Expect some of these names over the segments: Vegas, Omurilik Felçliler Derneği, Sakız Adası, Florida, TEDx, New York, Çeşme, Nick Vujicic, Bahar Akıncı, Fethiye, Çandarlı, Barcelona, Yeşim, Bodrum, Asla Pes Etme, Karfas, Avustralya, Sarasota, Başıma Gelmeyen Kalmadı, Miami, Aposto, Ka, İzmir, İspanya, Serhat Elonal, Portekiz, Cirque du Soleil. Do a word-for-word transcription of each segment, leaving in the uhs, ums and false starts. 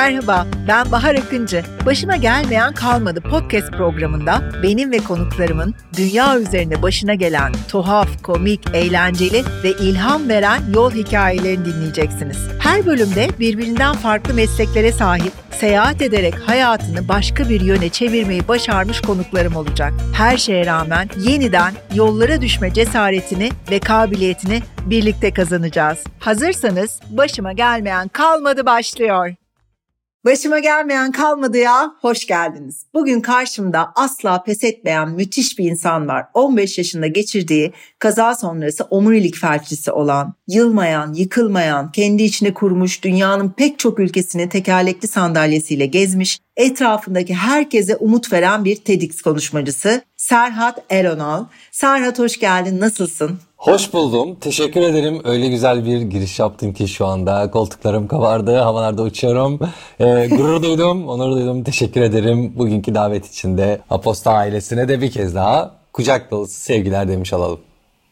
Merhaba, ben Bahar Akıncı. Başıma Gelmeyen Kalmadı podcast programında benim ve konuklarımın dünya üzerinde başına gelen tuhaf, komik, eğlenceli ve ilham veren yol hikayelerini dinleyeceksiniz. Her bölümde birbirinden farklı mesleklere sahip, seyahat ederek hayatını başka bir yöne çevirmeyi başarmış konuklarım olacak. Her şeye rağmen yeniden yollara düşme cesaretini ve kabiliyetini birlikte kazanacağız. Hazırsanız Başıma Gelmeyen Kalmadı başlıyor. Başıma Gelmeyen Kalmadı'ya hoş geldiniz. Bugün karşımda asla pes etmeyen müthiş bir insan var. on beş yaşında geçirdiği kaza sonrası omurilik felçlisi olan, yılmayan, yıkılmayan, kendi içine kurmuş, dünyanın pek çok ülkesini tekerlekli sandalyesiyle gezmiş, etrafındaki herkese umut veren bir TEDx konuşmacısı Serhat Elonal. Serhat, hoş geldin, nasılsın? Hoş buldum. Teşekkür ederim. Öyle güzel bir giriş yaptın ki şu anda koltuklarım kabardı. Havalarda uçuyorum. Ee, gurur duydum, onur duydum. Teşekkür ederim. Bugünkü davet için de Aposto ailesine de bir kez daha kucak dolusu sevgiler demiş olalım.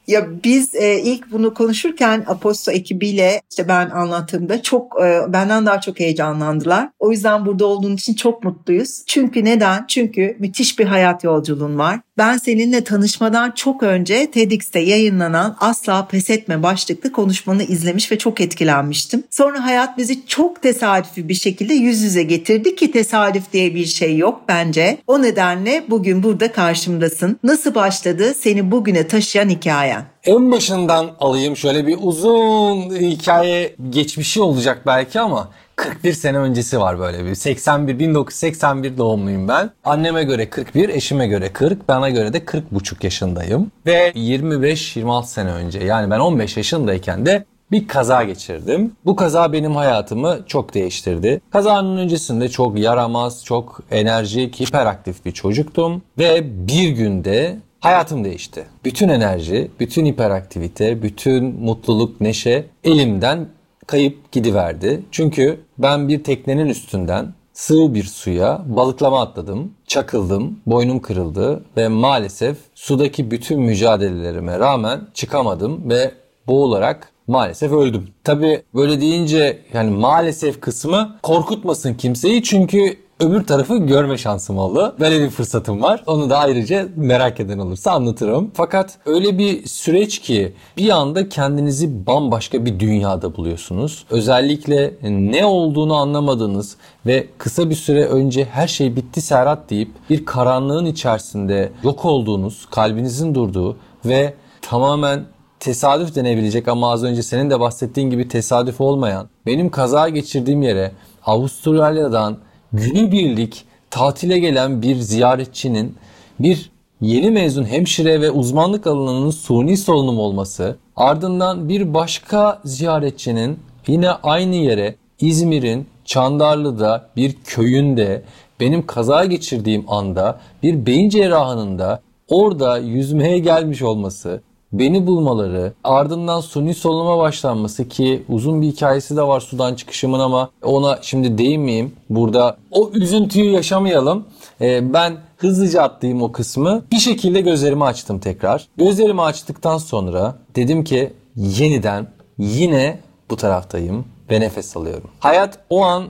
Ya biz e, ilk bunu konuşurken Aposto ekibiyle işte ben anlattığımda çok e, benden daha çok heyecanlandılar. O yüzden burada olduğun için çok mutluyuz. Çünkü neden? Çünkü müthiş bir hayat yolculuğun var. Ben seninle tanışmadan çok önce TEDx'te yayınlanan Asla Pes Etme başlıklı konuşmanı izlemiş ve çok etkilenmiştim. Sonra hayat bizi çok tesadüfi bir şekilde yüz yüze getirdi ki tesadüf diye bir şey yok bence. O nedenle bugün burada karşımdasın. Nasıl başladı seni bugüne taşıyan hikayen? En başından alayım, şöyle bir uzun hikaye geçmişi olacak belki ama kırk bir sene öncesi var böyle bir. seksen bir, bin dokuz yüz seksen bir doğumluyum ben. Anneme göre kırk bir, eşime göre kırk, bana göre de kırk buçuk yaşındayım. Ve yirmi beş yirmi altı sene önce, yani ben on beş yaşındayken de bir kaza geçirdim. Bu kaza benim hayatımı çok değiştirdi. Kazanın öncesinde çok yaramaz, çok enerjik, hiperaktif bir çocuktum. Ve bir günde hayatım değişti. Bütün enerji, bütün hiperaktivite, bütün mutluluk, neşe elimden kayıp gidiverdi. Çünkü ben bir teknenin üstünden sığ bir suya balıklama atladım, çakıldım, boynum kırıldı ve maalesef sudaki bütün mücadelelerime rağmen çıkamadım ve boğularak maalesef öldüm. Tabii böyle deyince yani maalesef kısmı korkutmasın kimseyi, çünkü öbür tarafı görme şansım oldu. Böyle bir fırsatım var. Onu da ayrıca merak eden olursa anlatırım. Fakat öyle bir süreç ki bir anda kendinizi bambaşka bir dünyada buluyorsunuz. Özellikle ne olduğunu anlamadığınız ve kısa bir süre önce her şey bitti Serhat deyip bir karanlığın içerisinde yok olduğunuz, kalbinizin durduğu ve tamamen tesadüf denebilecek ama az önce senin de bahsettiğin gibi tesadüf olmayan, benim kaza geçirdiğim yere Avustralya'dan günübirlik tatile gelen bir ziyaretçinin, bir yeni mezun hemşire ve uzmanlık alanının suni solunum olması, ardından bir başka ziyaretçinin yine aynı yere İzmir'in Çandarlı'da bir köyünde benim kaza geçirdiğim anda bir beyin cerrahının da orada yüzmeye gelmiş olması, beni bulmaları, ardından suni solunuma başlanması ki uzun bir hikayesi de var sudan çıkışımın ama ona şimdi değinmeyeyim. Burada o üzüntüyü yaşamayalım. Ee, ben hızlıca atlayayım o kısmı. Bir şekilde gözlerimi açtım tekrar. Gözlerimi açtıktan sonra dedim ki yeniden yine bu taraftayım ve nefes alıyorum. Hayat o an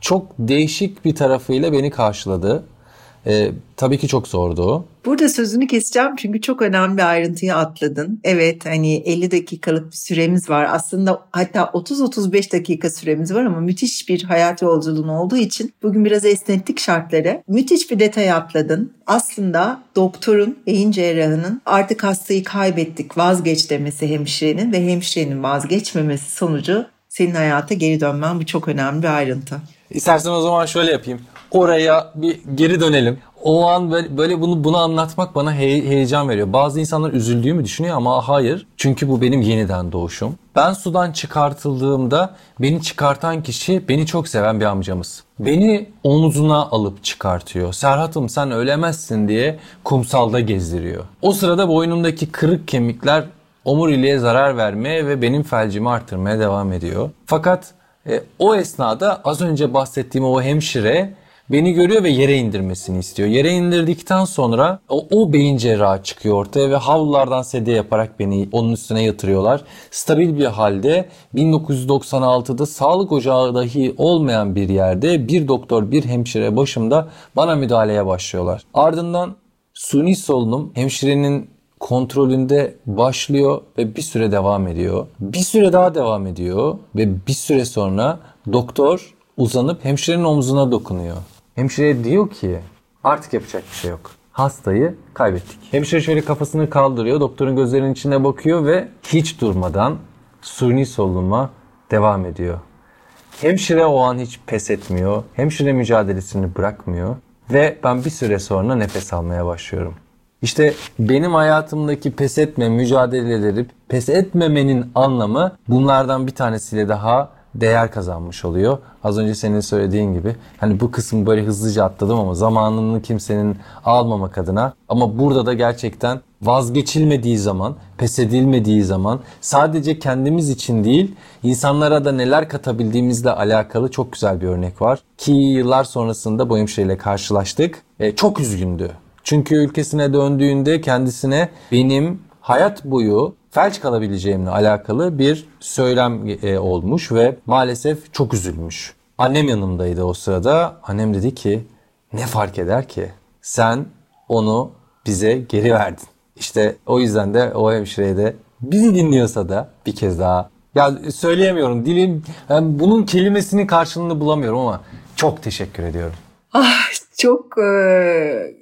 çok değişik bir tarafıyla beni karşıladı. Ee, tabii ki çok zordu. Burada sözünü keseceğim çünkü çok önemli bir ayrıntıyı atladın. Evet, hani elli dakikalık bir süremiz var. Aslında hatta otuz otuz beş dakika süremiz var ama müthiş bir hayat yolculuğun olduğu için bugün biraz esnettik şartları. Müthiş bir detay atladın. Aslında doktorun, beyin cerrahının artık hastayı kaybettik, vazgeç demesi hemşirenin ve hemşirenin vazgeçmemesi sonucu senin hayata geri dönmen, bu çok önemli bir ayrıntı. İstersen o zaman şöyle yapayım. Oraya bir geri dönelim. O an böyle, böyle bunu bunu anlatmak bana he, heyecan veriyor. Bazı insanlar üzüldüğümü düşünüyor ama hayır. Çünkü bu benim yeniden doğuşum. Ben sudan çıkartıldığımda beni çıkartan kişi beni çok seven bir amcamız. Beni omuzuna alıp çıkartıyor. Serhat'ım sen ölemezsin diye kumsalda gezdiriyor. O sırada boynumdaki kırık kemikler omuriliğe zarar vermeye ve benim felcimi artırmaya devam ediyor. Fakat e, o esnada az önce bahsettiğim o hemşire beni görüyor ve yere indirmesini istiyor. Yere indirdikten sonra o, o beyin cerrahı çıkıyor ortaya ve havlulardan sedye yaparak beni onun üstüne yatırıyorlar. Stabil bir halde bin dokuz yüz doksan altıda sağlık ocağı dahi olmayan bir yerde bir doktor, bir hemşire başımda bana müdahaleye başlıyorlar. Ardından suni solunum hemşirenin kontrolünde başlıyor ve bir süre devam ediyor. Bir süre daha devam ediyor ve bir süre sonra doktor uzanıp hemşirenin omzuna dokunuyor. Hemşire diyor ki artık yapacak bir şey yok. Hastayı kaybettik. Hemşire şöyle kafasını kaldırıyor, doktorun gözlerinin içine bakıyor ve hiç durmadan suni solunuma devam ediyor. Hemşire o an hiç pes etmiyor. Hemşire mücadelesini bırakmıyor ve ben bir süre sonra nefes almaya başlıyorum. İşte benim hayatımdaki pes etme mücadeleleri, pes etmemenin anlamı bunlardan bir tanesiyle daha değer kazanmış oluyor. Az önce senin söylediğin gibi hani bu kısmı böyle hızlıca atladım ama zamanını kimsenin almamak adına. Ama burada da gerçekten vazgeçilmediği zaman, pes edilmediği zaman sadece kendimiz için değil insanlara da neler katabildiğimizle alakalı çok güzel bir örnek var. Ki yıllar sonrasında bu hemşireyle karşılaştık. E, çok üzgündü. Çünkü ülkesine döndüğünde kendisine benim hayat boyu felç kalabileceğimle alakalı bir söylem olmuş ve maalesef çok üzülmüş. Annem yanımdaydı o sırada. Annem dedi ki ne fark eder ki? Sen onu bize geri verdin. İşte o yüzden de o hemşireye de bizi dinliyorsa da bir kez daha. Ya söyleyemiyorum dilim yani bunun kelimesinin karşılığını bulamıyorum ama çok teşekkür ediyorum. Ah çok... E...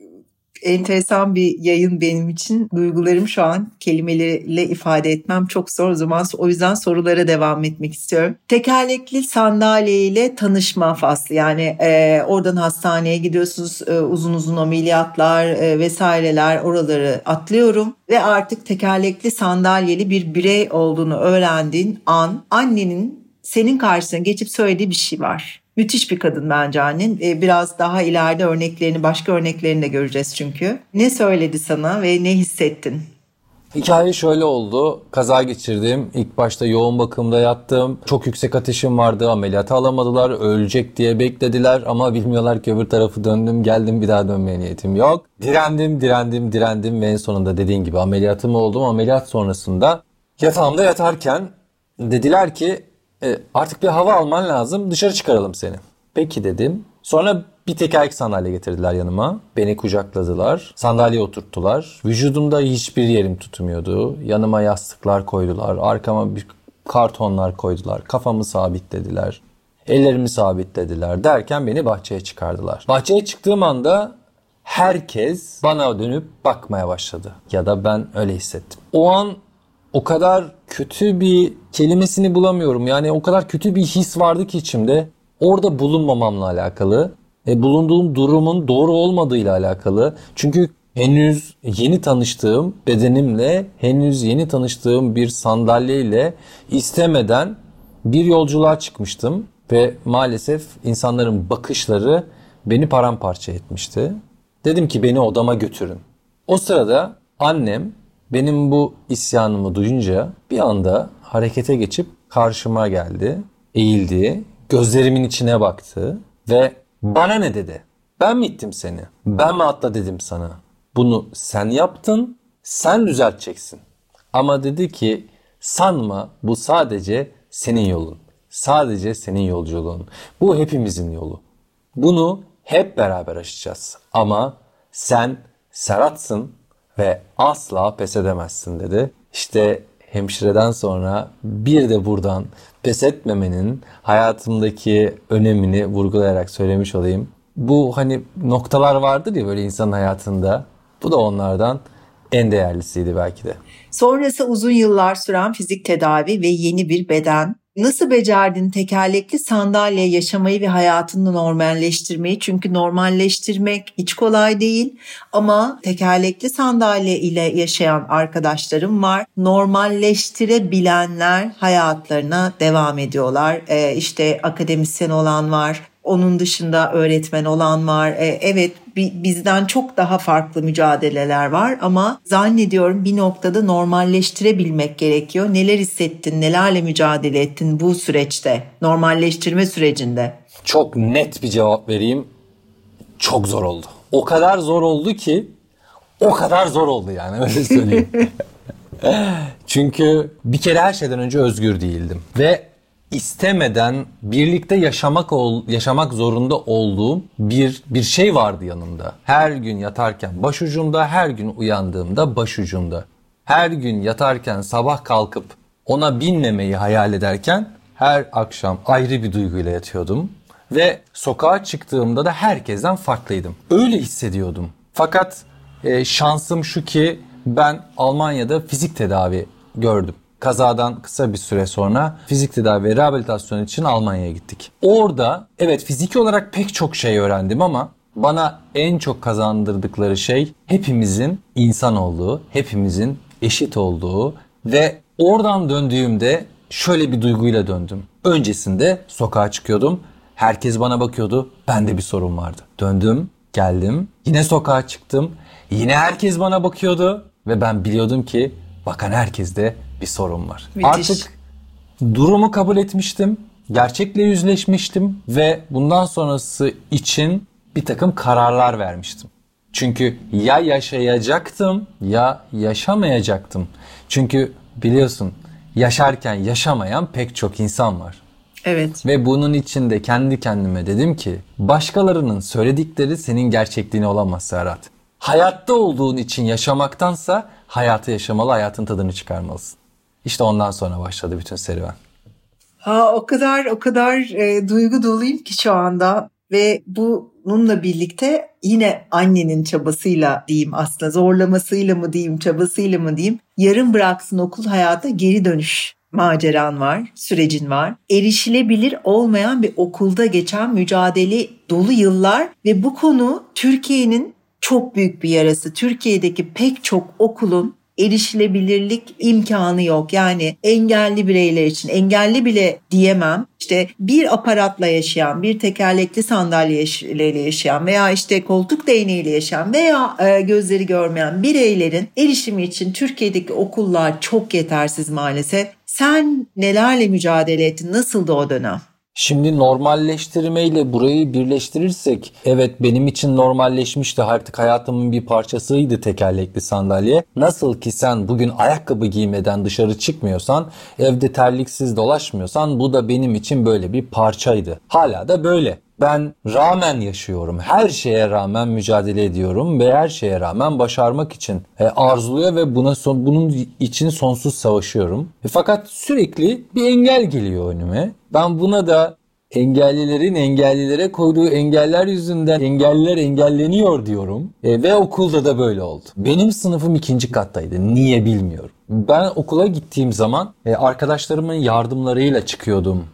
Enteresan bir yayın benim için. Duygularım şu an kelimelerle ifade etmem çok zor. O zaman o yüzden sorulara devam etmek istiyorum. Tekerlekli sandalyeyle tanışma faslı. Yani e, oradan hastaneye gidiyorsunuz. E, uzun uzun ameliyatlar e, vesaireler oraları atlıyorum. Ve artık tekerlekli sandalyeli bir birey olduğunu öğrendiğin an annenin senin karşısına geçip söylediği bir şey var. Müthiş bir kadın bence annen. Biraz daha ileride örneklerini, başka örneklerini de göreceğiz çünkü. Ne söyledi sana ve ne hissettin? Hikaye şöyle oldu. Kaza geçirdim. İlk başta yoğun bakımda yattım. Çok yüksek ateşim vardı. Ameliyata alamadılar. Ölecek diye beklediler. Ama bilmiyorlar ki öbür tarafı döndüm. Geldim bir daha dönmeye niyetim yok. Direndim, direndim, direndim. Ve en sonunda dediğin gibi ameliyatım oldum. Ameliyat sonrasında yatağımda yatarken dediler ki E, artık bir hava alman lazım. Dışarı çıkaralım seni. Peki dedim. Sonra bir tekerlekli sandalye getirdiler yanıma. Beni kucakladılar. Sandalyeye oturttular. Vücudumda hiçbir yerim tutmuyordu. Yanıma yastıklar koydular. Arkama bir kartonlar koydular. Kafamı sabitlediler. Ellerimi sabitlediler. Derken beni bahçeye çıkardılar. Bahçeye çıktığım anda herkes bana dönüp bakmaya başladı. Ya da ben öyle hissettim. O an o kadar kötü bir kelimesini bulamıyorum. Yani o kadar kötü bir his vardı ki içimde. Orada bulunmamamla alakalı. E, bulunduğum durumun doğru olmadığıyla alakalı. Çünkü henüz yeni tanıştığım bedenimle, henüz yeni tanıştığım bir sandalyeyle istemeden bir yolculuğa çıkmıştım. Ve maalesef insanların bakışları beni paramparça etmişti. Dedim ki beni odama götürün. O sırada annem benim bu isyanımı duyunca bir anda harekete geçip karşıma geldi, eğildi, gözlerimin içine baktı ve bana ne dedi? Ben mi ittim seni? Ben mi atla dedim sana? Bunu sen yaptın, sen düzelteceksin. Ama dedi ki sanma bu sadece senin yolun, sadece senin yolculuğun. Bu hepimizin yolu. Bunu hep beraber aşacağız ama sen Serhat'sın. Ve asla pes edemezsin dedi. İşte hemşireden sonra bir de buradan pes etmemenin hayatımdaki önemini vurgulayarak söylemiş olayım. Bu hani noktalar vardır ya böyle insanın hayatında. Bu da onlardan en değerlisiydi belki de. Sonrası uzun yıllar süren fizik tedavi ve yeni bir beden. Nasıl becerdin tekerlekli sandalye yaşamayı ve hayatını normalleştirmeyi? Çünkü normalleştirmek hiç kolay değil ama tekerlekli sandalye ile yaşayan arkadaşlarım var. Normalleştirebilenler hayatlarına devam ediyorlar. Ee, işte akademisyen olan var, onun dışında öğretmen olan var. Ee, evet bizden çok daha farklı mücadeleler var ama zannediyorum bir noktada normalleştirebilmek gerekiyor. Neler hissettin, nelerle mücadele ettin bu süreçte, normalleştirme sürecinde? Çok net bir cevap vereyim. çok zor oldu. O kadar zor oldu ki, o kadar zor oldu yani, öyle söyleyeyim. Çünkü bir kere her şeyden önce özgür değildim. Ve istemeden birlikte yaşamak ol, yaşamak zorunda olduğum bir bir şey vardı yanımda. Her gün yatarken başucumda, her gün uyandığımda başucumda. Her gün yatarken sabah kalkıp ona binmemeyi hayal ederken her akşam ayrı bir duyguyla yatıyordum. Ve sokağa çıktığımda da herkesten farklıydım. Öyle hissediyordum. Fakat e, şansım şu ki ben Almanya'da fizik tedavi gördüm. Kazadan kısa bir süre sonra fizik tedavi ve rehabilitasyon için Almanya'ya gittik. Orada evet fiziki olarak pek çok şey öğrendim ama bana en çok kazandırdıkları şey hepimizin insan olduğu, hepimizin eşit olduğu ve oradan döndüğümde şöyle bir duyguyla döndüm. Öncesinde sokağa çıkıyordum. Herkes bana bakıyordu. Bende bir sorun vardı. Döndüm, geldim. Yine sokağa çıktım. Yine herkes bana bakıyordu. Ve ben biliyordum ki bakan herkeste bir sorun var. Müthiş. Artık durumu kabul etmiştim. Gerçekle yüzleşmiştim. Ve bundan sonrası için bir takım kararlar vermiştim. Çünkü ya yaşayacaktım ya yaşamayacaktım. Çünkü biliyorsun yaşarken yaşamayan pek çok insan var. Evet. Ve bunun için de kendi kendime dedim ki başkalarının söyledikleri senin gerçekliğin olamaz Serhat. Hayatta olduğun için yaşamaktansa hayatı yaşamalı, hayatın tadını çıkarmalısın. İşte ondan sonra başladı bütün serüven. Ha, o kadar o kadar e, duygu doluyum ki şu anda ve bununla birlikte yine annenin çabasıyla diyeyim aslında zorlamasıyla mı diyeyim çabasıyla mı diyeyim yarım bıraksın okul hayata geri dönüş. Maceran var, sürecin var. Erişilebilir olmayan bir okulda geçen mücadele dolu yıllar ve bu konu Türkiye'nin çok büyük bir yarası. Türkiye'deki pek çok okulun erişilebilirlik imkanı yok. Yani engelli bireyler için, engelli bile diyemem. İşte bir aparatla yaşayan, bir tekerlekli sandalyeyle yaşayan veya işte koltuk değneğiyle yaşayan veya gözleri görmeyen bireylerin erişimi için Türkiye'deki okullar çok yetersiz maalesef. Sen nelerle mücadele ettin? Nasıldı o dönem? Şimdi normalleştirmeyle burayı birleştirirsek evet benim için normalleşmişti, artık hayatımın bir parçasıydı tekerlekli sandalye. Nasıl ki sen bugün ayakkabı giymeden dışarı çıkmıyorsan, evde terliksiz dolaşmıyorsan bu da benim için böyle bir parçaydı. Hala da böyle. Ben rağmen yaşıyorum, her şeye rağmen mücadele ediyorum ve her şeye rağmen başarmak için arzuluyor ve buna son, bunun için sonsuz savaşıyorum. Fakat sürekli bir engel geliyor önüme. Ben buna da engellilerin engellilere koyduğu engeller yüzünden engelliler engelleniyor diyorum. E, ve okulda da böyle oldu. Benim sınıfım ikinci kattaydı. Niye bilmiyorum. Ben okula gittiğim zaman e, arkadaşlarımın yardımlarıyla çıkıyordum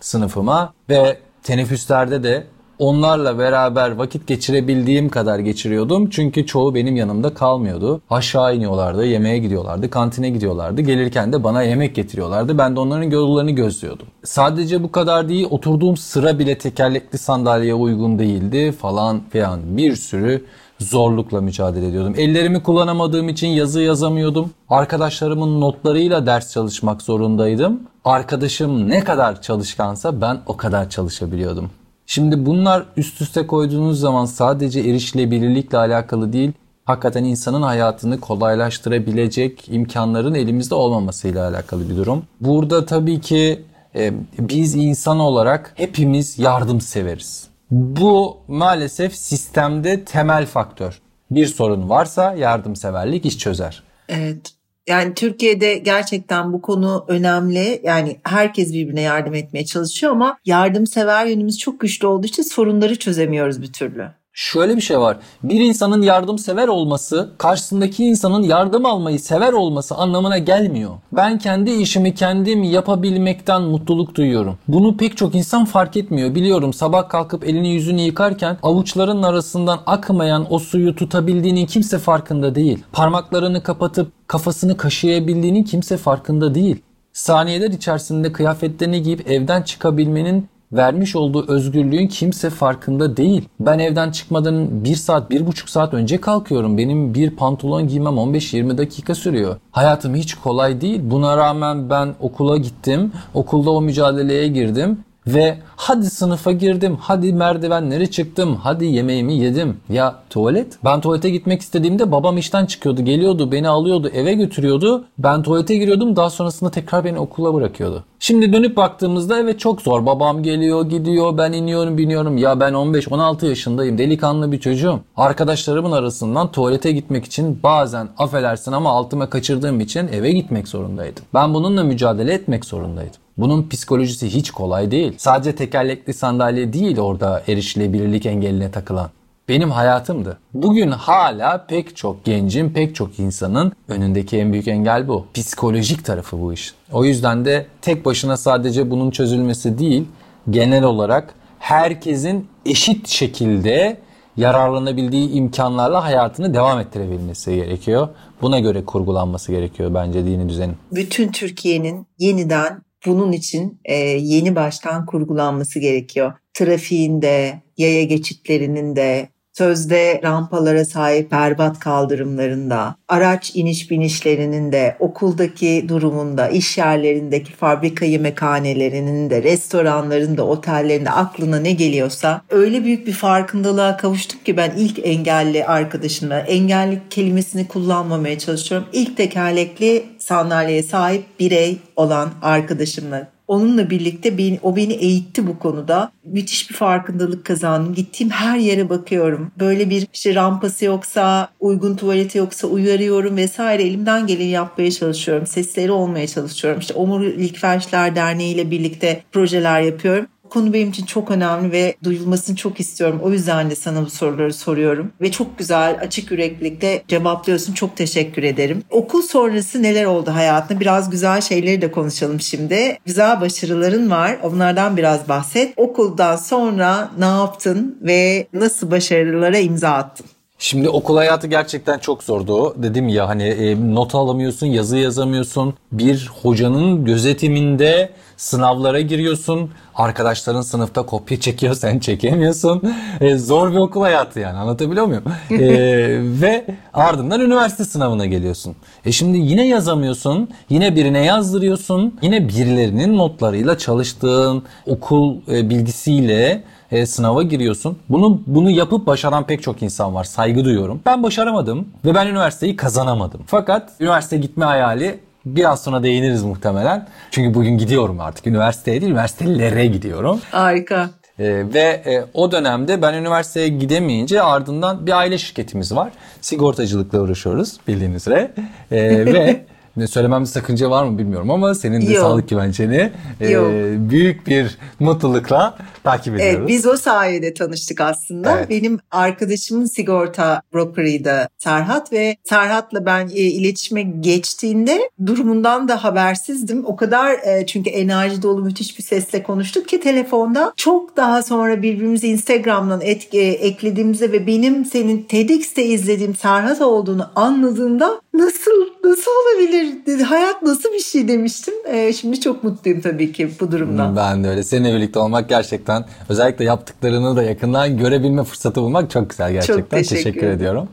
sınıfıma ve teneffüslerde de onlarla beraber vakit geçirebildiğim kadar geçiriyordum. Çünkü çoğu benim yanımda kalmıyordu. Aşağı iniyorlardı, yemeğe gidiyorlardı, kantine gidiyorlardı. Gelirken de bana yemek getiriyorlardı. Ben de onların yollarını gözlüyordum. Sadece bu kadar değil, oturduğum sıra bile tekerlekli sandalyeye uygun değildi falan filan, bir sürü zorlukla mücadele ediyordum. Ellerimi kullanamadığım için yazı yazamıyordum. Arkadaşlarımın notlarıyla ders çalışmak zorundaydım. Arkadaşım ne kadar çalışkansa ben o kadar çalışabiliyordum. Şimdi bunlar üst üste koyduğunuz zaman sadece erişilebilirlikle alakalı değil, hakikaten insanın hayatını kolaylaştırabilecek imkanların elimizde olmamasıyla alakalı bir durum. Burada tabii ki e, biz insan olarak hepimiz yardımseveriz. Bu maalesef sistemde temel faktör. Bir sorun varsa yardımseverlik iş çözer. Evet. Yani Türkiye'de gerçekten bu konu önemli. Yani herkes birbirine yardım etmeye çalışıyor ama yardımsever yönümüz çok güçlü olduğu için sorunları çözemiyoruz bir türlü. Şöyle bir şey var. Bir insanın yardımsever olması, karşısındaki insanın yardım almayı sever olması anlamına gelmiyor. Ben kendi işimi kendim yapabilmekten mutluluk duyuyorum. Bunu pek çok insan fark etmiyor. Biliyorum, sabah kalkıp elini yüzünü yıkarken avuçların arasından akmayan o suyu tutabildiğinin kimse farkında değil. Parmaklarını kapatıp kafasını kaşıyabildiğinin kimse farkında değil. Saniyeler içerisinde kıyafetlerini giyip evden çıkabilmenin vermiş olduğu özgürlüğün kimse farkında değil. Ben evden çıkmadan bir saat, bir buçuk saat önce kalkıyorum. Benim bir pantolon giymem on beş yirmi dakika sürüyor. Hayatım hiç kolay değil. Buna rağmen ben okula gittim. Okulda o mücadeleye girdim. Ve hadi sınıfa girdim, hadi merdivenleri çıktım, hadi yemeğimi yedim. Ya tuvalet? Ben tuvalete gitmek istediğimde babam işten çıkıyordu, geliyordu, beni alıyordu, eve götürüyordu. Ben tuvalete giriyordum, daha sonrasında tekrar beni okula bırakıyordu. Şimdi dönüp baktığımızda evet çok zor. Babam geliyor, gidiyor, ben iniyorum, biniyorum. Ya ben on beş on altı yaşındayım, delikanlı bir çocuğum. Arkadaşlarımın arasından tuvalete gitmek için bazen affedersin ama altıma kaçırdığım için eve gitmek zorundaydım. Ben bununla mücadele etmek zorundaydım. Bunun psikolojisi hiç kolay değil. Sadece tekerlekli sandalye değil orada erişilebilirlik engeline takılan. Benim hayatımdı. Bugün hala pek çok gencin, pek çok insanın önündeki en büyük engel bu. Psikolojik tarafı bu işin. O yüzden de tek başına sadece bunun çözülmesi değil, genel olarak herkesin eşit şekilde yararlanabildiği imkanlarla hayatını devam ettirebilmesi gerekiyor. Buna göre kurgulanması gerekiyor bence dini düzenin. Bütün Türkiye'nin yeniden bunun için e, yeni baştan kurgulanması gerekiyor. Trafiğin de, yaya geçitlerinin de, sözde rampalara sahip berbat kaldırımlarında, araç iniş binişlerinin de, okuldaki durumunda, iş yerlerindeki fabrika yemekhanelerinin de, restoranların da, otellerinde aklına ne geliyorsa öyle büyük bir farkındalığa kavuştuk ki ben ilk engelli arkadaşımla engellilik kelimesini kullanmamaya çalışıyorum. İlk tekerlekli sandalyeye sahip birey olan arkadaşımla. Onunla birlikte beni, o beni eğitti bu konuda. Müthiş bir farkındalık kazandım. Gittiğim her yere bakıyorum. Böyle bir işte rampası yoksa, uygun tuvaleti yoksa uyarıyorum vesaire. Elimden geleni yapmaya çalışıyorum. Sesleri olmaya çalışıyorum. İşte Omurilik Felçliler Derneği ile birlikte projeler yapıyorum. Bu konu benim için çok önemli ve duyulmasını çok istiyorum. O yüzden de sana bu soruları soruyorum. Ve çok güzel, açık yüreklilikle cevaplıyorsun. Çok teşekkür ederim. Okul sonrası neler oldu hayatında? Biraz güzel şeyleri de konuşalım şimdi. Güzel başarıların var. Onlardan biraz bahset. Okuldan sonra ne yaptın ve nasıl başarılara imza attın? Şimdi okul hayatı gerçekten çok zordu. Dedim ya hani e, not alamıyorsun, yazı yazamıyorsun. Bir hocanın gözetiminde sınavlara giriyorsun. Arkadaşların sınıfta kopya çekiyor, sen çekemiyorsun. E, zor bir okul hayatı yani, anlatabiliyor muyum? E, ve ardından üniversite sınavına geliyorsun. E şimdi yine yazamıyorsun, yine birine yazdırıyorsun. Yine birilerinin notlarıyla çalıştığın okul e, bilgisiyle E, sınava giriyorsun. Bunu bunu yapıp başaran pek çok insan var. Saygı duyuyorum. Ben başaramadım ve ben üniversiteyi kazanamadım. Fakat üniversite gitme hayali biraz sonra değiniriz muhtemelen. Çünkü bugün gidiyorum artık. Üniversiteye değil, üniversitelere gidiyorum. Harika. E, ve e, o dönemde ben üniversiteye gidemeyince ardından bir aile şirketimiz var. Sigortacılıkla uğraşıyoruz bildiğiniz üzere. E, ve söylememde sakınca var mı bilmiyorum ama senin de Yok. sağlık güvenceni e, büyük bir mutlulukla takip ediyoruz. Evet, biz o sayede tanıştık aslında. Evet. Benim arkadaşımın sigorta brokeriydi Serhat ve Serhat'la ben e, iletişime geçtiğinde durumundan da habersizdim. O kadar e, çünkü enerji dolu müthiş bir sesle konuştuk ki telefonda. Çok daha sonra birbirimizi Instagram'dan et, e, eklediğimizde ve benim senin TEDx'te izlediğim Serhat olduğunu anladığımda nasıl nasıl olabilir? Hayat nasıl bir şey demiştim. Ee, şimdi çok mutluyum tabii ki bu durumdan. Ben de öyle. Seninle birlikte olmak gerçekten, özellikle yaptıklarını da yakından görebilme fırsatı bulmak çok güzel gerçekten. Çok teşekkür, teşekkür ediyorum.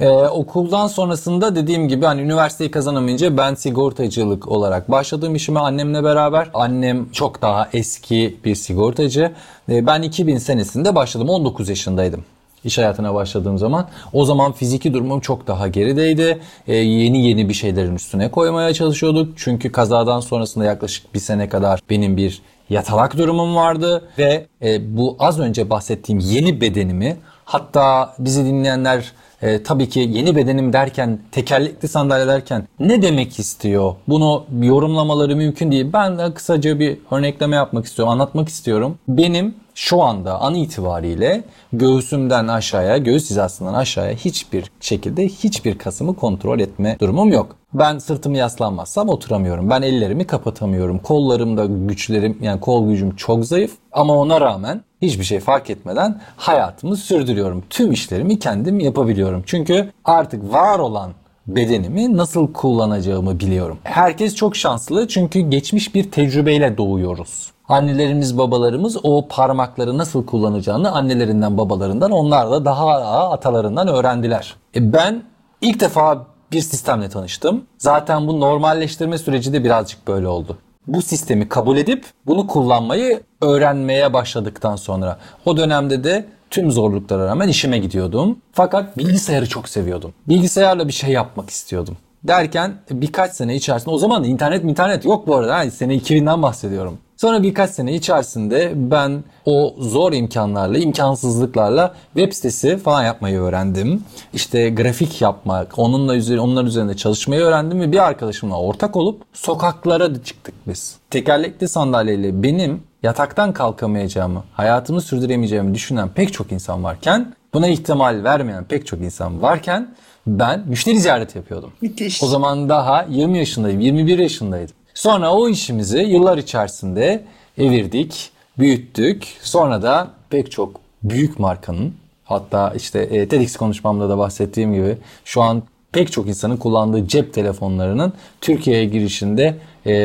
Ee, okuldan sonrasında dediğim gibi hani üniversiteyi kazanamayınca ben sigortacılık olarak başladığım işime annemle beraber. Annem çok daha eski bir sigortacı. Ee, ben iki bin senesinde başladım. on dokuz yaşındaydım. İş hayatına başladığım zaman o zaman fiziki durumum çok daha gerideydi. Ee, yeni yeni bir şeylerin üstüne koymaya çalışıyorduk. Çünkü kazadan sonrasında yaklaşık bir sene kadar benim bir yatalak durumum vardı. Ve e, bu az önce bahsettiğim yeni bedenimi, hatta bizi dinleyenler e, tabii ki yeni bedenim derken, tekerlekli sandalye derken ne demek istiyor? Bunu yorumlamaları mümkün değil. Ben de kısaca bir örnekleme yapmak istiyorum, anlatmak istiyorum. Benim şu anda an itibariyle göğsümden aşağıya, göğüs hizasından aşağıya hiçbir şekilde hiçbir kasımı kontrol etme durumum yok. Ben sırtımı yaslanmazsam oturamıyorum. Ben ellerimi kapatamıyorum. Kollarımda güçlerim, yani kol gücüm çok zayıf. Ama ona rağmen hiçbir şey fark etmeden hayatımı sürdürüyorum. Tüm işlerimi kendim yapabiliyorum. Çünkü artık var olan bedenimi nasıl kullanacağımı biliyorum. Herkes çok şanslı çünkü geçmiş bir tecrübeyle doğuyoruz. Annelerimiz, babalarımız o parmakları nasıl kullanacağını annelerinden, babalarından, onlar da daha atalarından öğrendiler. E ben ilk defa bir sistemle tanıştım. Zaten bu normalleştirme süreci de birazcık böyle oldu. bu sistemi kabul edip bunu kullanmayı öğrenmeye başladıktan sonra. O dönemde de tüm zorluklara rağmen işime gidiyordum. Fakat bilgisayarı çok seviyordum. Bilgisayarla bir şey yapmak istiyordum. Derken birkaç sene içerisinde, o zaman da internet internet yok bu arada. Yani sene iki binden bahsediyorum. Sonra birkaç sene içerisinde ben o zor imkanlarla, imkansızlıklarla web sitesi falan yapmayı öğrendim. İşte grafik yapmak, onunla üzeri, onlar üzerinde çalışmayı öğrendim ve bir arkadaşımla ortak olup sokaklara da çıktık biz. Tekerlekli sandalyeyle benim yataktan kalkamayacağımı, hayatımı sürdüremeyeceğimi düşünen pek çok insan varken, buna ihtimal vermeyen pek çok insan varken ben müşteri ziyareti yapıyordum. Müthiş. O zaman daha yirmi yaşındayım, yirmi bir yaşındaydım. Sonra o işimizi yıllar içerisinde evirdik, büyüttük. Sonra da pek çok büyük markanın, hatta işte TEDx konuşmamda da bahsettiğim gibi şu an pek çok insanın kullandığı cep telefonlarının Türkiye'ye girişinde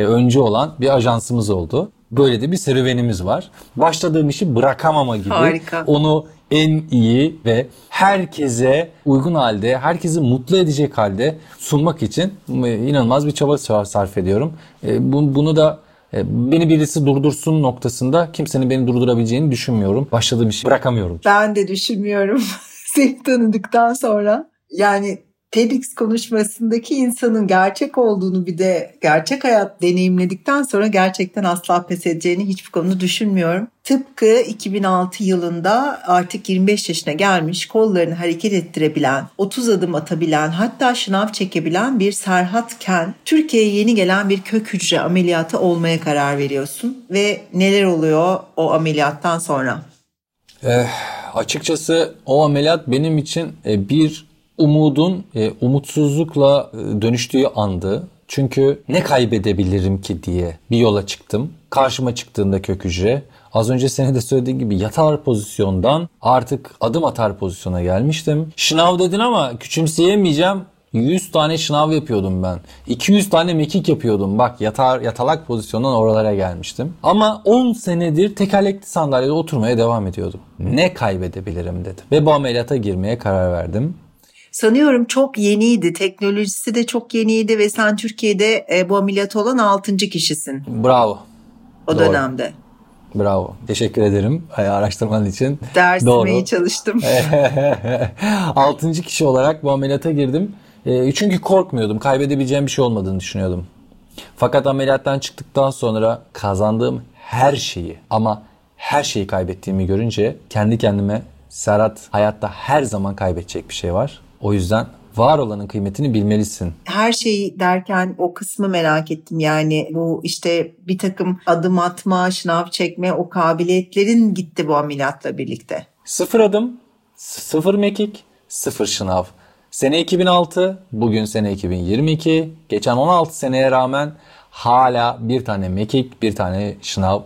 öncü olan bir ajansımız oldu. Böyle de bir serüvenimiz var. Başladığım işi bırakamama gibi. Harika. Onu en iyi ve herkese uygun halde, herkesi mutlu edecek halde sunmak için inanılmaz bir çaba sarf ediyorum. Bunu da beni birisi durdursun noktasında kimsenin beni durdurabileceğini düşünmüyorum. Başladığım işi bırakamıyorum. Ben de düşünmüyorum. Seni tanıdıktan sonra. Yani TEDx konuşmasındaki insanın gerçek olduğunu, bir de gerçek hayat deneyimledikten sonra gerçekten asla pes edeceğini hiçbir konuda düşünmüyorum. Tıpkı iki bin altı yılında artık yirmi beş yaşına gelmiş, kollarını hareket ettirebilen, otuz adım atabilen, hatta şınav çekebilen bir Serhat Ken, Türkiye'ye yeni gelen bir kök hücre ameliyatı olmaya karar veriyorsun ve neler oluyor o ameliyattan sonra? Eh, açıkçası o ameliyat benim için bir umudun e, umutsuzlukla dönüştüğü andı. Çünkü ne kaybedebilirim ki diye bir yola çıktım. Karşıma çıktığında kök hücre, az önce senin de söylediğin gibi yatar pozisyondan artık adım atar pozisyona gelmiştim. Şınav dedin ama küçümseyemeyeceğim. yüz tane şınav yapıyordum ben. iki yüz tane mekik yapıyordum. Bak yatar, yatalak pozisyondan oralara gelmiştim. Ama on senedir tekerlekli sandalyede oturmaya devam ediyordum. Ne kaybedebilirim dedim. Ve bu ameliyata girmeye karar verdim. Sanıyorum çok yeniydi. Teknolojisi de çok yeniydi ve sen Türkiye'de bu ameliyat olan altıncı kişisin. Bravo. O Doğru. dönemde. Bravo. Teşekkür ederim araştırman için. Dersime çalıştım. altıncı kişi olarak bu ameliyata girdim. Çünkü korkmuyordum. Kaybedebileceğim bir şey olmadığını düşünüyordum. Fakat ameliyattan çıktıktan sonra kazandığım her şeyi, ama her şeyi kaybettiğimi görünce kendi kendime, Serhat, hayatta her zaman kaybedecek bir şey var. O yüzden var olanın kıymetini bilmelisin. Her şeyi derken o kısmı merak ettim. Yani bu işte bir takım adım atma, şınav çekme, o kabiliyetlerin gitti bu ameliyatla birlikte. Sıfır adım, sıfır mekik, sıfır şınav. Sene iki bin altı, bugün sene iki bin yirmi iki. Geçen on altı seneye rağmen hala bir tane mekik, bir tane şınav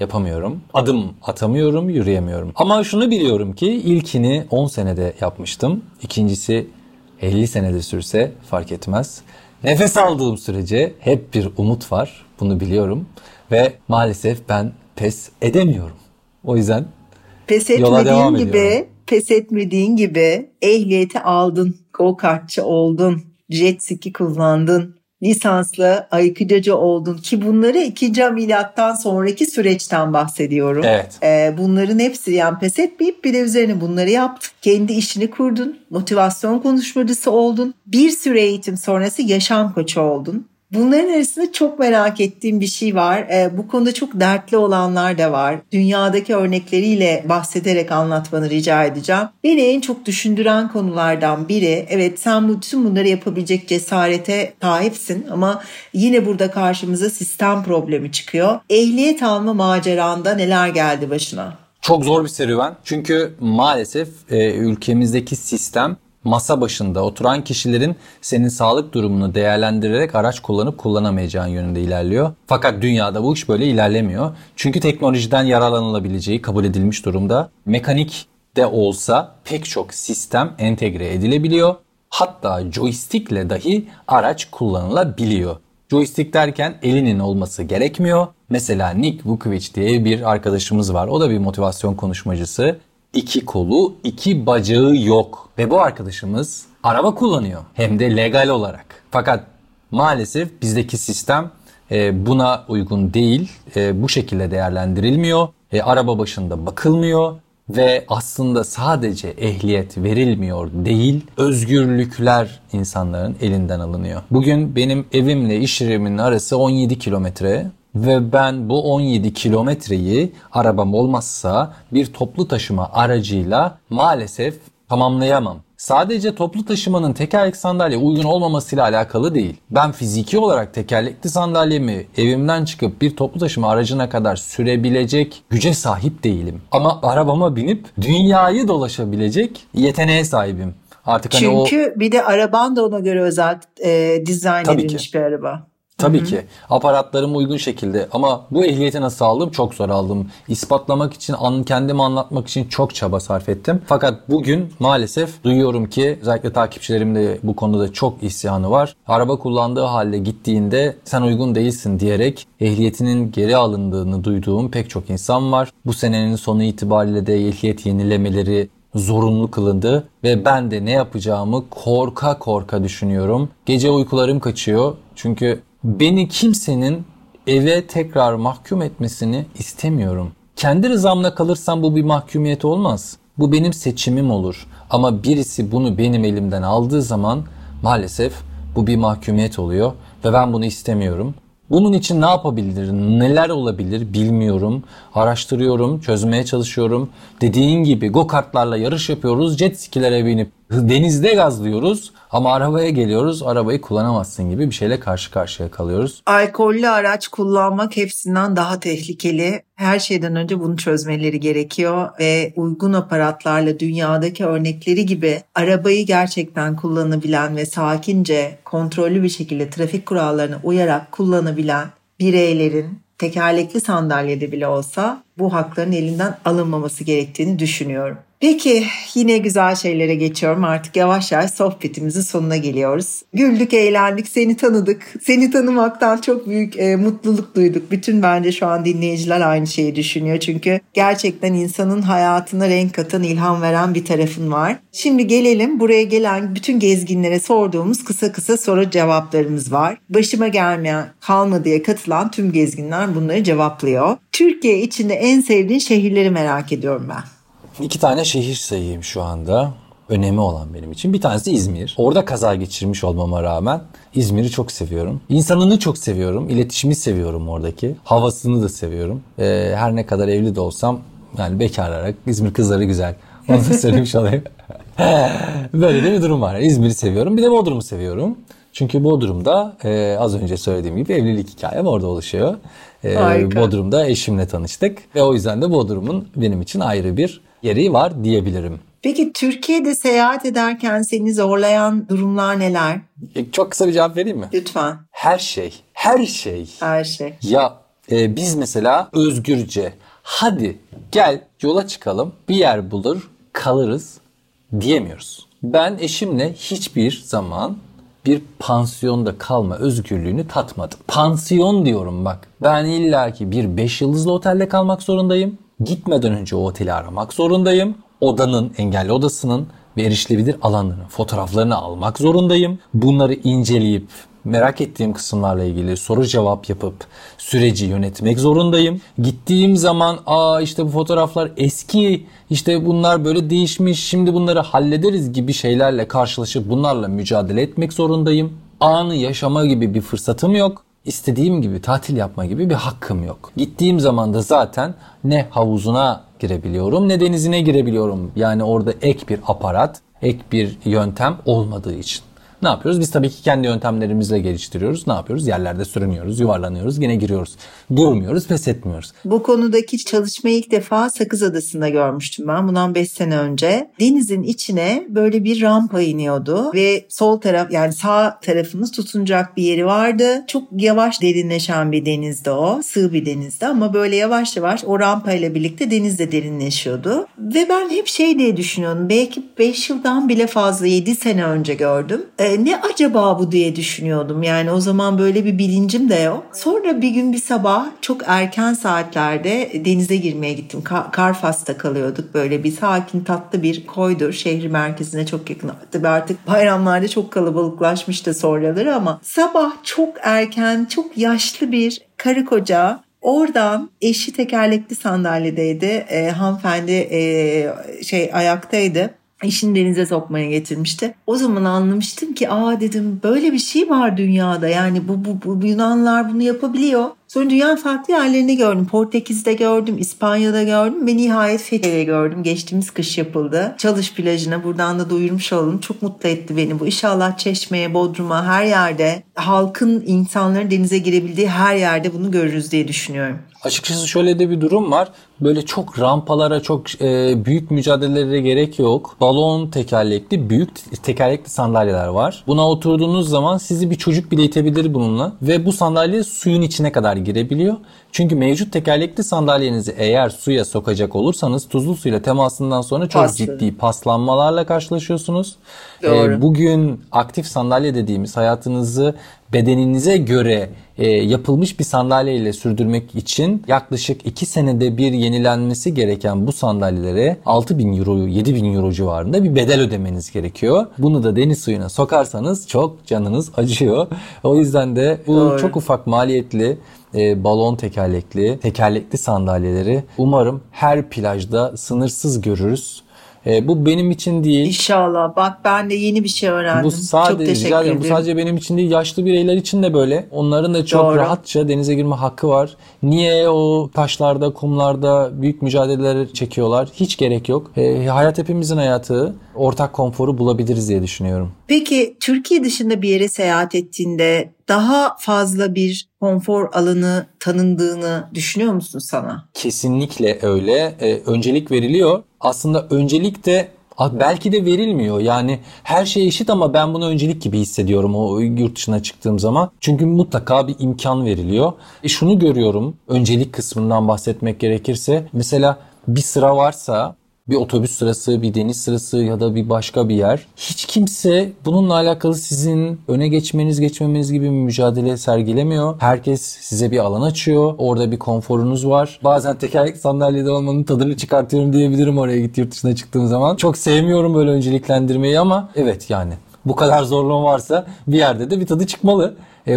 yapamıyorum. Adım atamıyorum, yürüyemiyorum. Ama şunu biliyorum ki ilkini on senede yapmıştım. İkincisi elli senede sürse fark etmez. Nefes aldığım sürece hep bir umut var. Bunu biliyorum. Ve maalesef ben pes edemiyorum. O yüzden pes yola devam gibi, ediyorum. Pes etmediğin gibi ehliyeti aldın, go-kartçı oldun, jet ski kullandın, lisanslı ayıkıcı oldun ki bunları ikinci ameliyattan sonraki süreçten bahsediyorum. Evet. Ee, bunların hepsi, yani pes etmeyip bir de üzerine bunları yaptın. Kendi işini kurdun. Motivasyon konuşmacısı oldun. Bir süre eğitim sonrası yaşam koçu oldun. Bunların arasında çok merak ettiğim bir şey var. Ee, bu konuda çok dertli olanlar da var. Dünyadaki örnekleriyle bahsederek anlatmanı rica edeceğim. Beni en çok düşündüren konulardan biri, evet sen bütün bunları yapabilecek cesarete sahipsin ama yine burada karşımıza sistem problemi çıkıyor. Ehliyet alma maceranda neler geldi başına? Çok zor bir serüven. Çünkü maalesef e, ülkemizdeki sistem, masa başında oturan kişilerin senin sağlık durumunu değerlendirerek araç kullanıp kullanamayacağın yönünde ilerliyor. Fakat dünyada bu iş böyle ilerlemiyor. Çünkü teknolojiden yararlanılabileceği kabul edilmiş durumda. Mekanik de olsa pek çok sistem entegre edilebiliyor. Hatta joystickle dahi araç kullanılabiliyor. Joystick derken elinin olması gerekmiyor. Mesela Nick Vujicic diye bir arkadaşımız var. O da bir motivasyon konuşmacısı. İki kolu, iki bacağı yok. Ve bu arkadaşımız araba kullanıyor. Hem de legal olarak. Fakat maalesef bizdeki sistem e, buna uygun değil. E, bu şekilde değerlendirilmiyor. E, araba başında bakılmıyor. Ve aslında sadece ehliyet verilmiyor değil, özgürlükler insanların elinden alınıyor. Bugün benim evimle iş yerimin arası on yedi kilometre ve ben bu on yedi kilometreyi arabam olmazsa bir toplu taşıma aracıyla maalesef tamamlayamam. Sadece toplu taşımanın tekerlekli sandalye uygun olmamasıyla alakalı değil. Ben fiziki olarak tekerlekli sandalyemi evimden çıkıp bir toplu taşıma aracına kadar sürebilecek güce sahip değilim. Ama arabama binip dünyayı dolaşabilecek yeteneğe sahibim. Artık hani Çünkü o... bir de araban da ona göre özel e, dizayn Tabii edilmiş ki. bir araba. Tabii Hı-hı. ki. Aparatlarım uygun şekilde ama bu ehliyeti nasıl aldım? Çok zor aldım. İspatlamak için, kendimi anlatmak için çok çaba sarf ettim. Fakat bugün maalesef duyuyorum ki özellikle takipçilerim de bu konuda çok isyanı var. Araba kullandığı halde gittiğinde sen uygun değilsin diyerek ehliyetinin geri alındığını duyduğum pek çok insan var. Bu senenin sonu itibariyle de ehliyet yenilemeleri zorunlu kılındı ve ben de ne yapacağımı korka korka düşünüyorum. Gece uykularım kaçıyor çünkü... Beni kimsenin eve tekrar mahkum etmesini istemiyorum. Kendi rızamla kalırsam bu bir mahkumiyet olmaz. Bu benim seçimim olur. Ama birisi bunu benim elimden aldığı zaman maalesef bu bir mahkumiyet oluyor. Ve ben bunu istemiyorum. Bunun için ne yapabilir, neler olabilir bilmiyorum. Araştırıyorum, çözmeye çalışıyorum. Dediğin gibi go-kartlarla yarış yapıyoruz, jet skilere binip denizde gazlıyoruz ama arabaya geliyoruz, arabayı kullanamazsın gibi bir şeyle karşı karşıya kalıyoruz. Alkollü araç kullanmak hepsinden daha tehlikeli. Her şeyden önce bunu çözmeleri gerekiyor ve uygun aparatlarla dünyadaki örnekleri gibi arabayı gerçekten kullanabilen ve sakince, kontrollü bir şekilde trafik kurallarına uyarak kullanabilen bireylerin tekerlekli sandalyede bile olsa bu hakların elinden alınmaması gerektiğini düşünüyorum. Peki yine güzel şeylere geçiyorum. Artık yavaş yavaş sohbetimizin sonuna geliyoruz. Güldük, eğlendik, seni tanıdık. Seni tanımaktan çok büyük e, mutluluk duyduk. Bütün bence şu an dinleyiciler aynı şeyi düşünüyor. Çünkü gerçekten insanın hayatına renk katan, ilham veren bir tarafın var. Şimdi gelelim buraya gelen bütün gezginlere sorduğumuz kısa kısa soru cevaplarımız var. Başıma gelmeyen kalmadıya katılan tüm gezginler bunları cevaplıyor. Türkiye içinde en sevdiğin şehirleri merak ediyorum ben. İki tane şehir sayayım şu anda. Önemi olan benim için. Bir tanesi İzmir. Orada kaza geçirmiş olmama rağmen İzmir'i çok seviyorum. İnsanını çok seviyorum. İletişimi seviyorum oradaki. Havasını da seviyorum. Ee, her ne kadar evli de olsam yani bekararak İzmir kızları güzel. Onu da söylemiş olayım. Böyle de bir durum var. İzmir'i seviyorum. Bir de Bodrum'u seviyorum. Çünkü Bodrum'da e, az önce söylediğim gibi evlilik hikayem orada oluşuyor. E, Bodrum'da eşimle tanıştık. Ve o yüzden de Bodrum'un benim için ayrı bir yeri var diyebilirim. Peki Türkiye'de seyahat ederken seni zorlayan durumlar neler? Çok kısa bir cevap vereyim mi? Lütfen. Her şey. Her şey. Her şey. Ya e, biz mesela özgürce hadi gel yola çıkalım bir yer bulur kalırız diyemiyoruz. Ben eşimle hiçbir zaman bir pansiyonda kalma özgürlüğünü tatmadım. Pansiyon diyorum bak. Ben illaki bir beş yıldızlı otelde kalmak zorundayım. Gitmeden önce o oteli aramak zorundayım. Odanın, engelli odasının ve erişilebilir alanların fotoğraflarını almak zorundayım. Bunları inceleyip merak ettiğim kısımlarla ilgili soru cevap yapıp süreci yönetmek zorundayım. Gittiğim zaman aa işte bu fotoğraflar eski, işte bunlar böyle değişmiş, şimdi bunları hallederiz gibi şeylerle karşılaşıp bunlarla mücadele etmek zorundayım. Anı yaşama gibi bir fırsatım yok. İstediğim gibi tatil yapma gibi bir hakkım yok. Gittiğim zaman da zaten ne havuzuna girebiliyorum ne denizine girebiliyorum. Yani orada ek bir aparat, ek bir yöntem olmadığı için. Ne yapıyoruz? Biz tabii ki kendi yöntemlerimizle geliştiriyoruz. Ne yapıyoruz? Yerlerde sürünüyoruz, yuvarlanıyoruz, yine giriyoruz. Durmuyoruz, pes etmiyoruz. Bu konudaki çalışmayı ilk defa Sakız Adası'nda görmüştüm ben. Bundan beş sene önce. Denizin içine böyle bir rampa iniyordu ve sol taraf yani sağ tarafınız tutunacak bir yeri vardı. Çok yavaş derinleşen bir denizdi o. Sığ bir denizdi ama böyle yavaş yavaş o rampayla birlikte deniz de derinleşiyordu. Ve ben hep şey diye düşünüyordum. Belki beş yıldan bile fazla yedi sene önce gördüm. Ee, E, ne acaba bu diye düşünüyordum. Yani o zaman böyle bir bilincim de yok. Sonra bir gün bir sabah çok erken saatlerde denize girmeye gittim. Ka- Karfas'ta kalıyorduk, böyle bir sakin tatlı bir koydur. Şehri merkezine çok yakın. Tabii artık bayramlarda çok kalabalıklaşmıştı sonraları ama sabah çok erken, çok yaşlı bir karı koca. Oradan eşi tekerlekli sandalyedeydi. E, hanımefendi e, şey ayaktaydı. İşini denize sokmaya getirmişti. O zaman anlamıştım ki aa dedim böyle bir şey var dünyada. Yani bu, bu, bu Yunanlar bunu yapabiliyor. Sonra dünyanın farklı yerlerini gördüm. Portekiz'de gördüm, İspanya'da gördüm ve nihayet Fethiye'de gördüm. Geçtiğimiz kış yapıldı. Çalış plajına buradan da duyurmuş olalım. Çok mutlu etti beni bu. İnşallah Çeşme'ye, Bodrum'a, her yerde, halkın, insanların denize girebildiği her yerde bunu görürüz diye düşünüyorum. Açıkçası şöyle de bir durum var. Böyle çok rampalara, çok e, büyük mücadelelere gerek yok. Balon tekerlekli, büyük tekerlekli sandalyeler var. Buna oturduğunuz zaman sizi bir çocuk bile itebilir bununla. Ve bu sandalye suyun içine kadar girebiliyor. Çünkü mevcut tekerlekli sandalyenizi eğer suya sokacak olursanız tuzlu suyla temasından sonra çok Paslı. ciddi paslanmalarla karşılaşıyorsunuz. Ee, bugün aktif sandalye dediğimiz hayatınızı bedeninize göre e, yapılmış bir sandalyeyle sürdürmek için yaklaşık iki senede bir yenilenmesi gereken bu sandalyelere altı bin euro, yedi bin euro civarında bir bedel ödemeniz gerekiyor. Bunu da deniz suyuna sokarsanız çok canınız acıyor. O yüzden de bu Doğru. çok ufak maliyetli E, balon tekerlekli, tekerlekli sandalyeleri umarım her plajda sınırsız görürüz. E, bu benim için değil. İnşallah. Bak ben de yeni bir şey öğrendim. Bu sadece, çok teşekkür ederim. ederim. Bu sadece benim için değil. Yaşlı bireyler için de böyle. Onların da çok Doğru. rahatça denize girme hakkı var. Niye o taşlarda, kumlarda büyük mücadeleler çekiyorlar? Hiç gerek yok. E, hayat hepimizin hayatı. Ortak konforu bulabiliriz diye düşünüyorum. Peki Türkiye dışında bir yere seyahat ettiğinde daha fazla bir konfor alanı tanındığını düşünüyor musun sana? Kesinlikle öyle. Ee, öncelik veriliyor. Aslında öncelik de belki de verilmiyor. Yani her şey eşit ama ben bunu öncelik gibi hissediyorum o yurt dışına çıktığım zaman. Çünkü mutlaka bir imkan veriliyor. E şunu görüyorum, öncelik kısmından bahsetmek gerekirse. Mesela bir sıra varsa, bir otobüs sırası, bir deniz sırası ya da bir başka bir yer. Hiç kimse bununla alakalı sizin öne geçmeniz, geçmemeniz gibi bir mücadele sergilemiyor. Herkes size bir alan açıyor. Orada bir konforunuz var. Bazen tekerlekli sandalyede olmanın tadını çıkartıyorum diyebilirim oraya git yurt dışına çıktığım zaman. Çok sevmiyorum böyle önceliklendirmeyi ama evet yani bu kadar zorluğum varsa bir yerde de bir tadı çıkmalı.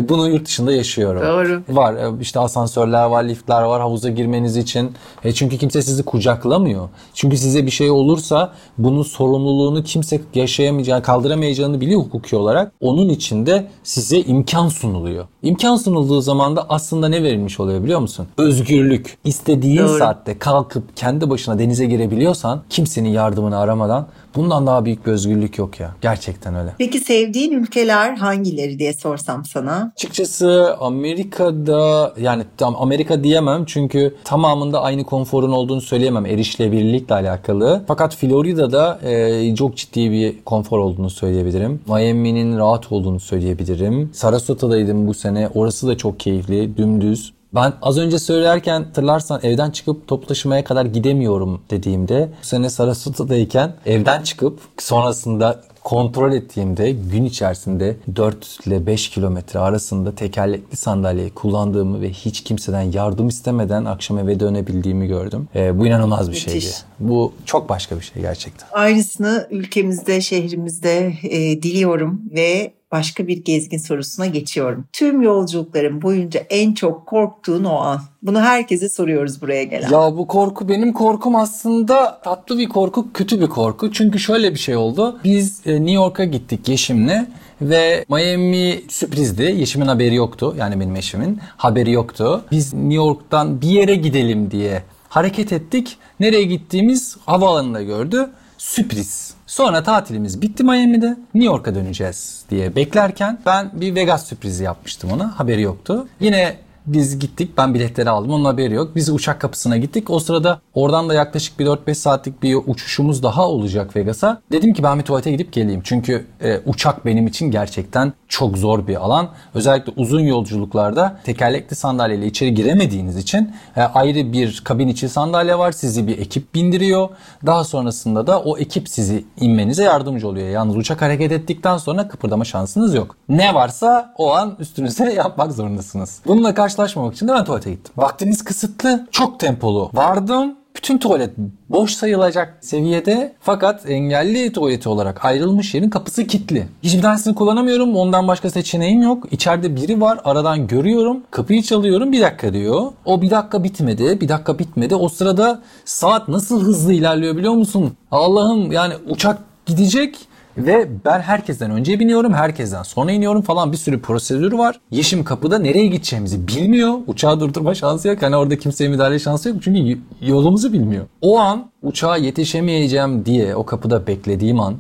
Bunu yurt dışında yaşıyorum. Doğru. Var işte asansörler var, liftler var havuza girmeniz için. E çünkü kimse sizi kucaklamıyor. Çünkü size bir şey olursa bunun sorumluluğunu kimse yaşayamayacağını, kaldıramayacağını biliyor hukuki olarak. Onun için de size imkan sunuluyor. İmkan sunulduğu zaman da aslında ne verilmiş oluyor biliyor musun? Özgürlük. İstediğin Doğru. saatte kalkıp kendi başına denize girebiliyorsan kimsenin yardımını aramadan bundan daha büyük bir özgürlük yok ya. Gerçekten öyle. Peki sevdiğin ülkeler hangileri diye sorsam sana? Açıkçası Amerika'da yani tam Amerika diyemem çünkü tamamında aynı konforun olduğunu söyleyemem erişilebilirlikle alakalı. Fakat Florida'da e, çok ciddi bir konfor olduğunu söyleyebilirim. Miami'nin rahat olduğunu söyleyebilirim. Sarasota'daydım bu sene. Orası da çok keyifli, dümdüz. Ben az önce söylerken hatırlarsan evden çıkıp toplu taşımaya kadar gidemiyorum dediğimde bu sene Sarasota'dayken evden çıkıp sonrasında kontrol ettiğimde gün içerisinde dört ile beş kilometre arasında tekerlekli sandalyeyi kullandığımı ve hiç kimseden yardım istemeden akşam eve dönebildiğimi gördüm. E, bu inanılmaz bir Müthiş. şeydi. Bu çok başka bir şey gerçekten. Aynısını ülkemizde, şehrimizde e, diliyorum ve başka bir gezgin sorusuna geçiyorum. Tüm yolculuklarım boyunca en çok korktuğun o an. Bunu herkese soruyoruz buraya gelen. Ya bu korku benim korkum aslında tatlı bir korku, kötü bir korku. Çünkü şöyle bir şey oldu. Biz New York'a gittik Yeşim'le ve Miami sürprizdi. Yeşim'in haberi yoktu. Yani benim eşimin haberi yoktu. Biz New York'tan bir yere gidelim diye hareket ettik. Nereye gittiğimiz havaalanında gördü. Sürpriz. Sonra tatilimiz bitti Miami'de. New York'a döneceğiz diye beklerken ben bir Vegas sürprizi yapmıştım ona. Haberi yoktu. Yine Biz gittik, ben biletleri aldım, onun haberi yok. Biz uçak kapısına gittik. O sırada oradan da yaklaşık bir dört beş saatlik bir uçuşumuz daha olacak Vegas'a. Dedim ki ben bir tuvalete gidip geleyim. Çünkü e, uçak benim için gerçekten çok zor bir alan. Özellikle uzun yolculuklarda tekerlekli sandalyeyle içeri giremediğiniz için e, ayrı bir kabin içi sandalye var. Sizi bir ekip bindiriyor. Daha sonrasında da o ekip sizi inmenize yardımcı oluyor. Yalnız uçak hareket ettikten sonra kıpırdama şansınız yok. Ne varsa o an üstünüze yapmak zorundasınız. Bununla karşılaşmamak için de ben tuvalete gittim. Vaktiniz kısıtlı, çok tempolu. Vardım, bütün tuvalet boş sayılacak seviyede, fakat engelli tuvaleti olarak ayrılmış yerin kapısı kilitli. Hiçbir tanesini kullanamıyorum, ondan başka seçeneğim yok. İçeride biri var, aradan görüyorum, kapıyı çalıyorum, bir dakika diyor. O bir dakika bitmedi, bir dakika bitmedi. O sırada saat nasıl hızlı ilerliyor biliyor musun? Allah'ım, yani uçak gidecek ve ben herkesten önce biniyorum, herkesten sonra iniyorum falan, bir sürü prosedürü var. Yeşim kapıda nereye gideceğimizi bilmiyor. Uçağı durdurma şansı yok. Hani orada kimseye müdahale şansı yok. Çünkü yolumuzu bilmiyor. O an uçağa yetişemeyeceğim diye o kapıda beklediğim an,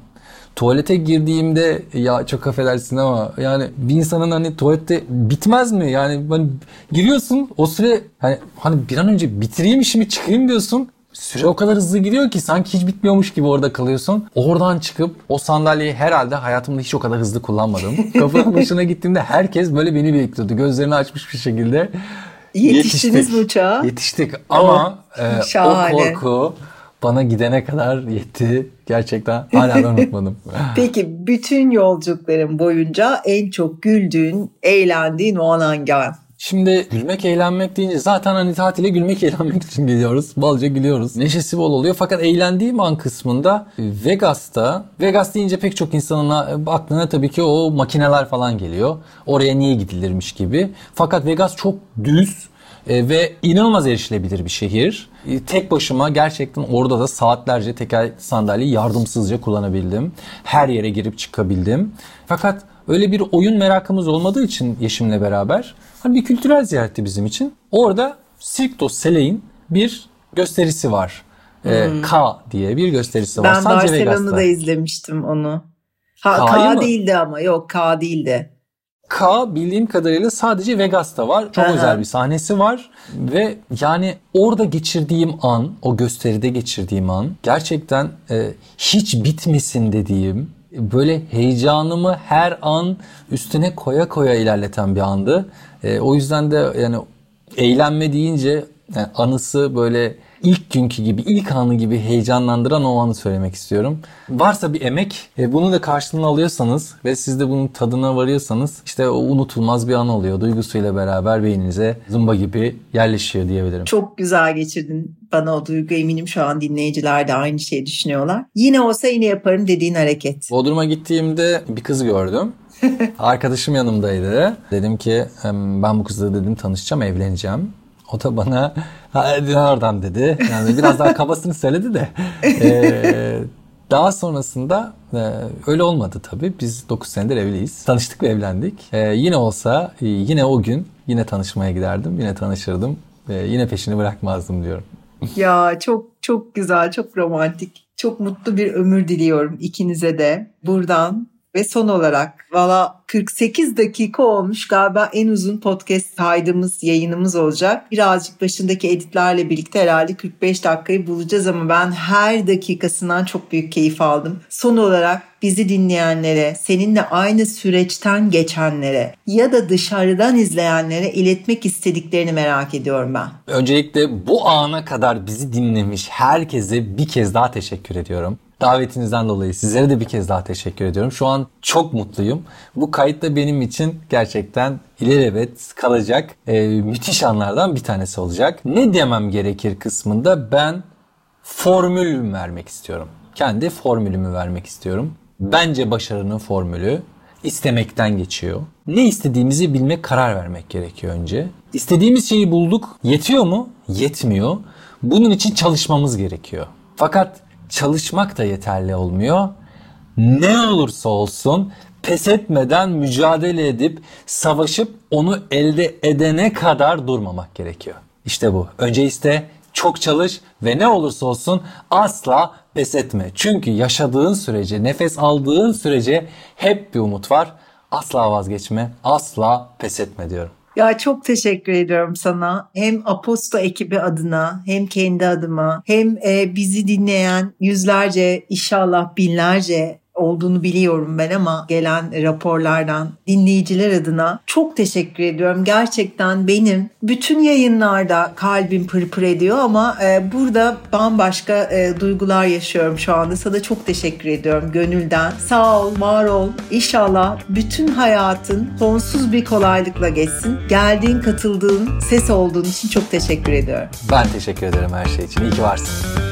tuvalete girdiğimde, ya çok affedersin ama yani bir insanın hani tuvalette bitmez mi? Yani hani giriyorsun o süre, hani, hani bir an önce bitireyim işimi çıkayım diyorsun. Süre o kadar hızlı gidiyor ki sanki hiç bitmiyormuş gibi orada kalıyorsun. Oradan çıkıp o sandalyeyi herhalde hayatımda hiç o kadar hızlı kullanmadım. Kapının başına gittiğimde herkes böyle beni bekliyordu. Gözlerini açmış bir şekilde. Yetiştiniz mi uçağa? Yetiştik ama e, o korku bana gidene kadar yetti. Gerçekten hala unutmadım. Peki bütün yolculukların boyunca en çok güldüğün, eğlendiğin o an hangi an? Şimdi gülmek, eğlenmek deyince zaten hani tatile gülmek, eğlenmek için geliyoruz. Bolca gülüyoruz. Neşesi bol oluyor. Fakat eğlendiğim an kısmında Vegas'ta, Vegas deyince pek çok insanın aklına tabii ki o makineler falan geliyor. Oraya niye gidilirmiş gibi. Fakat Vegas çok düz ve inanılmaz erişilebilir bir şehir. Tek başıma gerçekten orada da saatlerce tekerlekli sandalyeyi yardımsızca kullanabildim. Her yere girip çıkabildim. Fakat öyle bir oyun merakımız olmadığı için Yeşim'le beraber, hani bir kültürel ziyaretti bizim için. Orada Cirque du Soleil'in bir gösterisi var. Hmm. E, Ka diye bir gösterisi ben var. Ben Barcelona'da izlemiştim onu. Ha, Ka mı? değildi ama yok Ka değildi. Ka bildiğim kadarıyla sadece Vegas'ta var. Çok Aha. özel bir sahnesi var. Ve yani orada geçirdiğim an, o gösteride geçirdiğim an gerçekten e, hiç bitmesin dediğim, böyle heyecanımı her an üstüne koya koya ilerleten bir andı. E, o yüzden de yani eğlenme deyince yani anısı böyle ilk günkü gibi, ilk anı gibi heyecanlandıran o anı söylemek istiyorum. Varsa bir emek, e, bunu da karşılığını alıyorsanız ve siz de bunun tadına varıyorsanız işte o unutulmaz bir an oluyor. Duygusuyla beraber beyninize zumba gibi yerleşiyor diyebilirim. Çok güzel geçirdin bana o duygu, eminim şu an dinleyiciler de aynı şeyi düşünüyorlar. Yine olsa yine yaparım dediğin hareket. Bodrum'a gittiğimde bir kız gördüm. Arkadaşım yanımdaydı. Dedim ki ben bu kızla dedim tanışacağım, evleneceğim. O da bana hadi oradan dedi. Yani biraz daha kabasını söyledi de. Ee, daha sonrasında e, öyle olmadı tabii. Biz dokuz senedir evliyiz. Tanıştık ve evlendik. Ee, yine olsa yine o gün yine tanışmaya giderdim. Yine tanışırdım. Ee, yine peşini bırakmazdım diyorum. Ya çok çok güzel, çok romantik. Çok mutlu bir ömür diliyorum ikinize de buradan. Ve son olarak valla kırk sekiz dakika olmuş galiba, en uzun podcast kaydımız, yayınımız olacak. Birazcık başındaki editlerle birlikte herhalde kırk beş dakikayı bulacağız ama ben her dakikasından çok büyük keyif aldım. Son olarak bizi dinleyenlere, seninle aynı süreçten geçenlere ya da dışarıdan izleyenlere iletmek istediklerini merak ediyorum ben. Öncelikle bu ana kadar bizi dinlemiş herkese bir kez daha teşekkür ediyorum. Davetinizden dolayı sizlere de bir kez daha teşekkür ediyorum. Şu an çok mutluyum. Bu kayıt da benim için gerçekten ilelebet kalacak e, müthiş anlardan bir tanesi olacak. Ne demem gerekir kısmında ben formülümü vermek istiyorum. Kendi formülümü vermek istiyorum. Bence başarının formülü istemekten geçiyor. Ne istediğimizi bilmek, karar vermek gerekiyor önce. İstediğimiz şeyi bulduk. Yetiyor mu? Yetmiyor. Bunun için çalışmamız gerekiyor. Fakat çalışmak da yeterli olmuyor. Ne olursa olsun pes etmeden mücadele edip, savaşıp onu elde edene kadar durmamak gerekiyor. İşte bu. Önce iste, çok çalış ve ne olursa olsun asla pes etme. Çünkü yaşadığın sürece, nefes aldığın sürece hep bir umut var. Asla vazgeçme, asla pes etme diyorum. Ya çok teşekkür ediyorum sana. Hem Aposto ekibi adına, hem kendi adıma, hem bizi dinleyen yüzlerce, inşallah binlerce olduğunu biliyorum ben ama gelen raporlardan dinleyiciler adına çok teşekkür ediyorum. Gerçekten benim bütün yayınlarda kalbim pırpır ediyor ama e, burada bambaşka e, duygular yaşıyorum şu anda. Sana çok teşekkür ediyorum gönülden. Sağ ol, var ol. İnşallah bütün hayatın sonsuz bir kolaylıkla geçsin. Geldiğin, katıldığın, ses olduğun için çok teşekkür ediyorum. Ben teşekkür ederim her şey için. İyi ki varsın.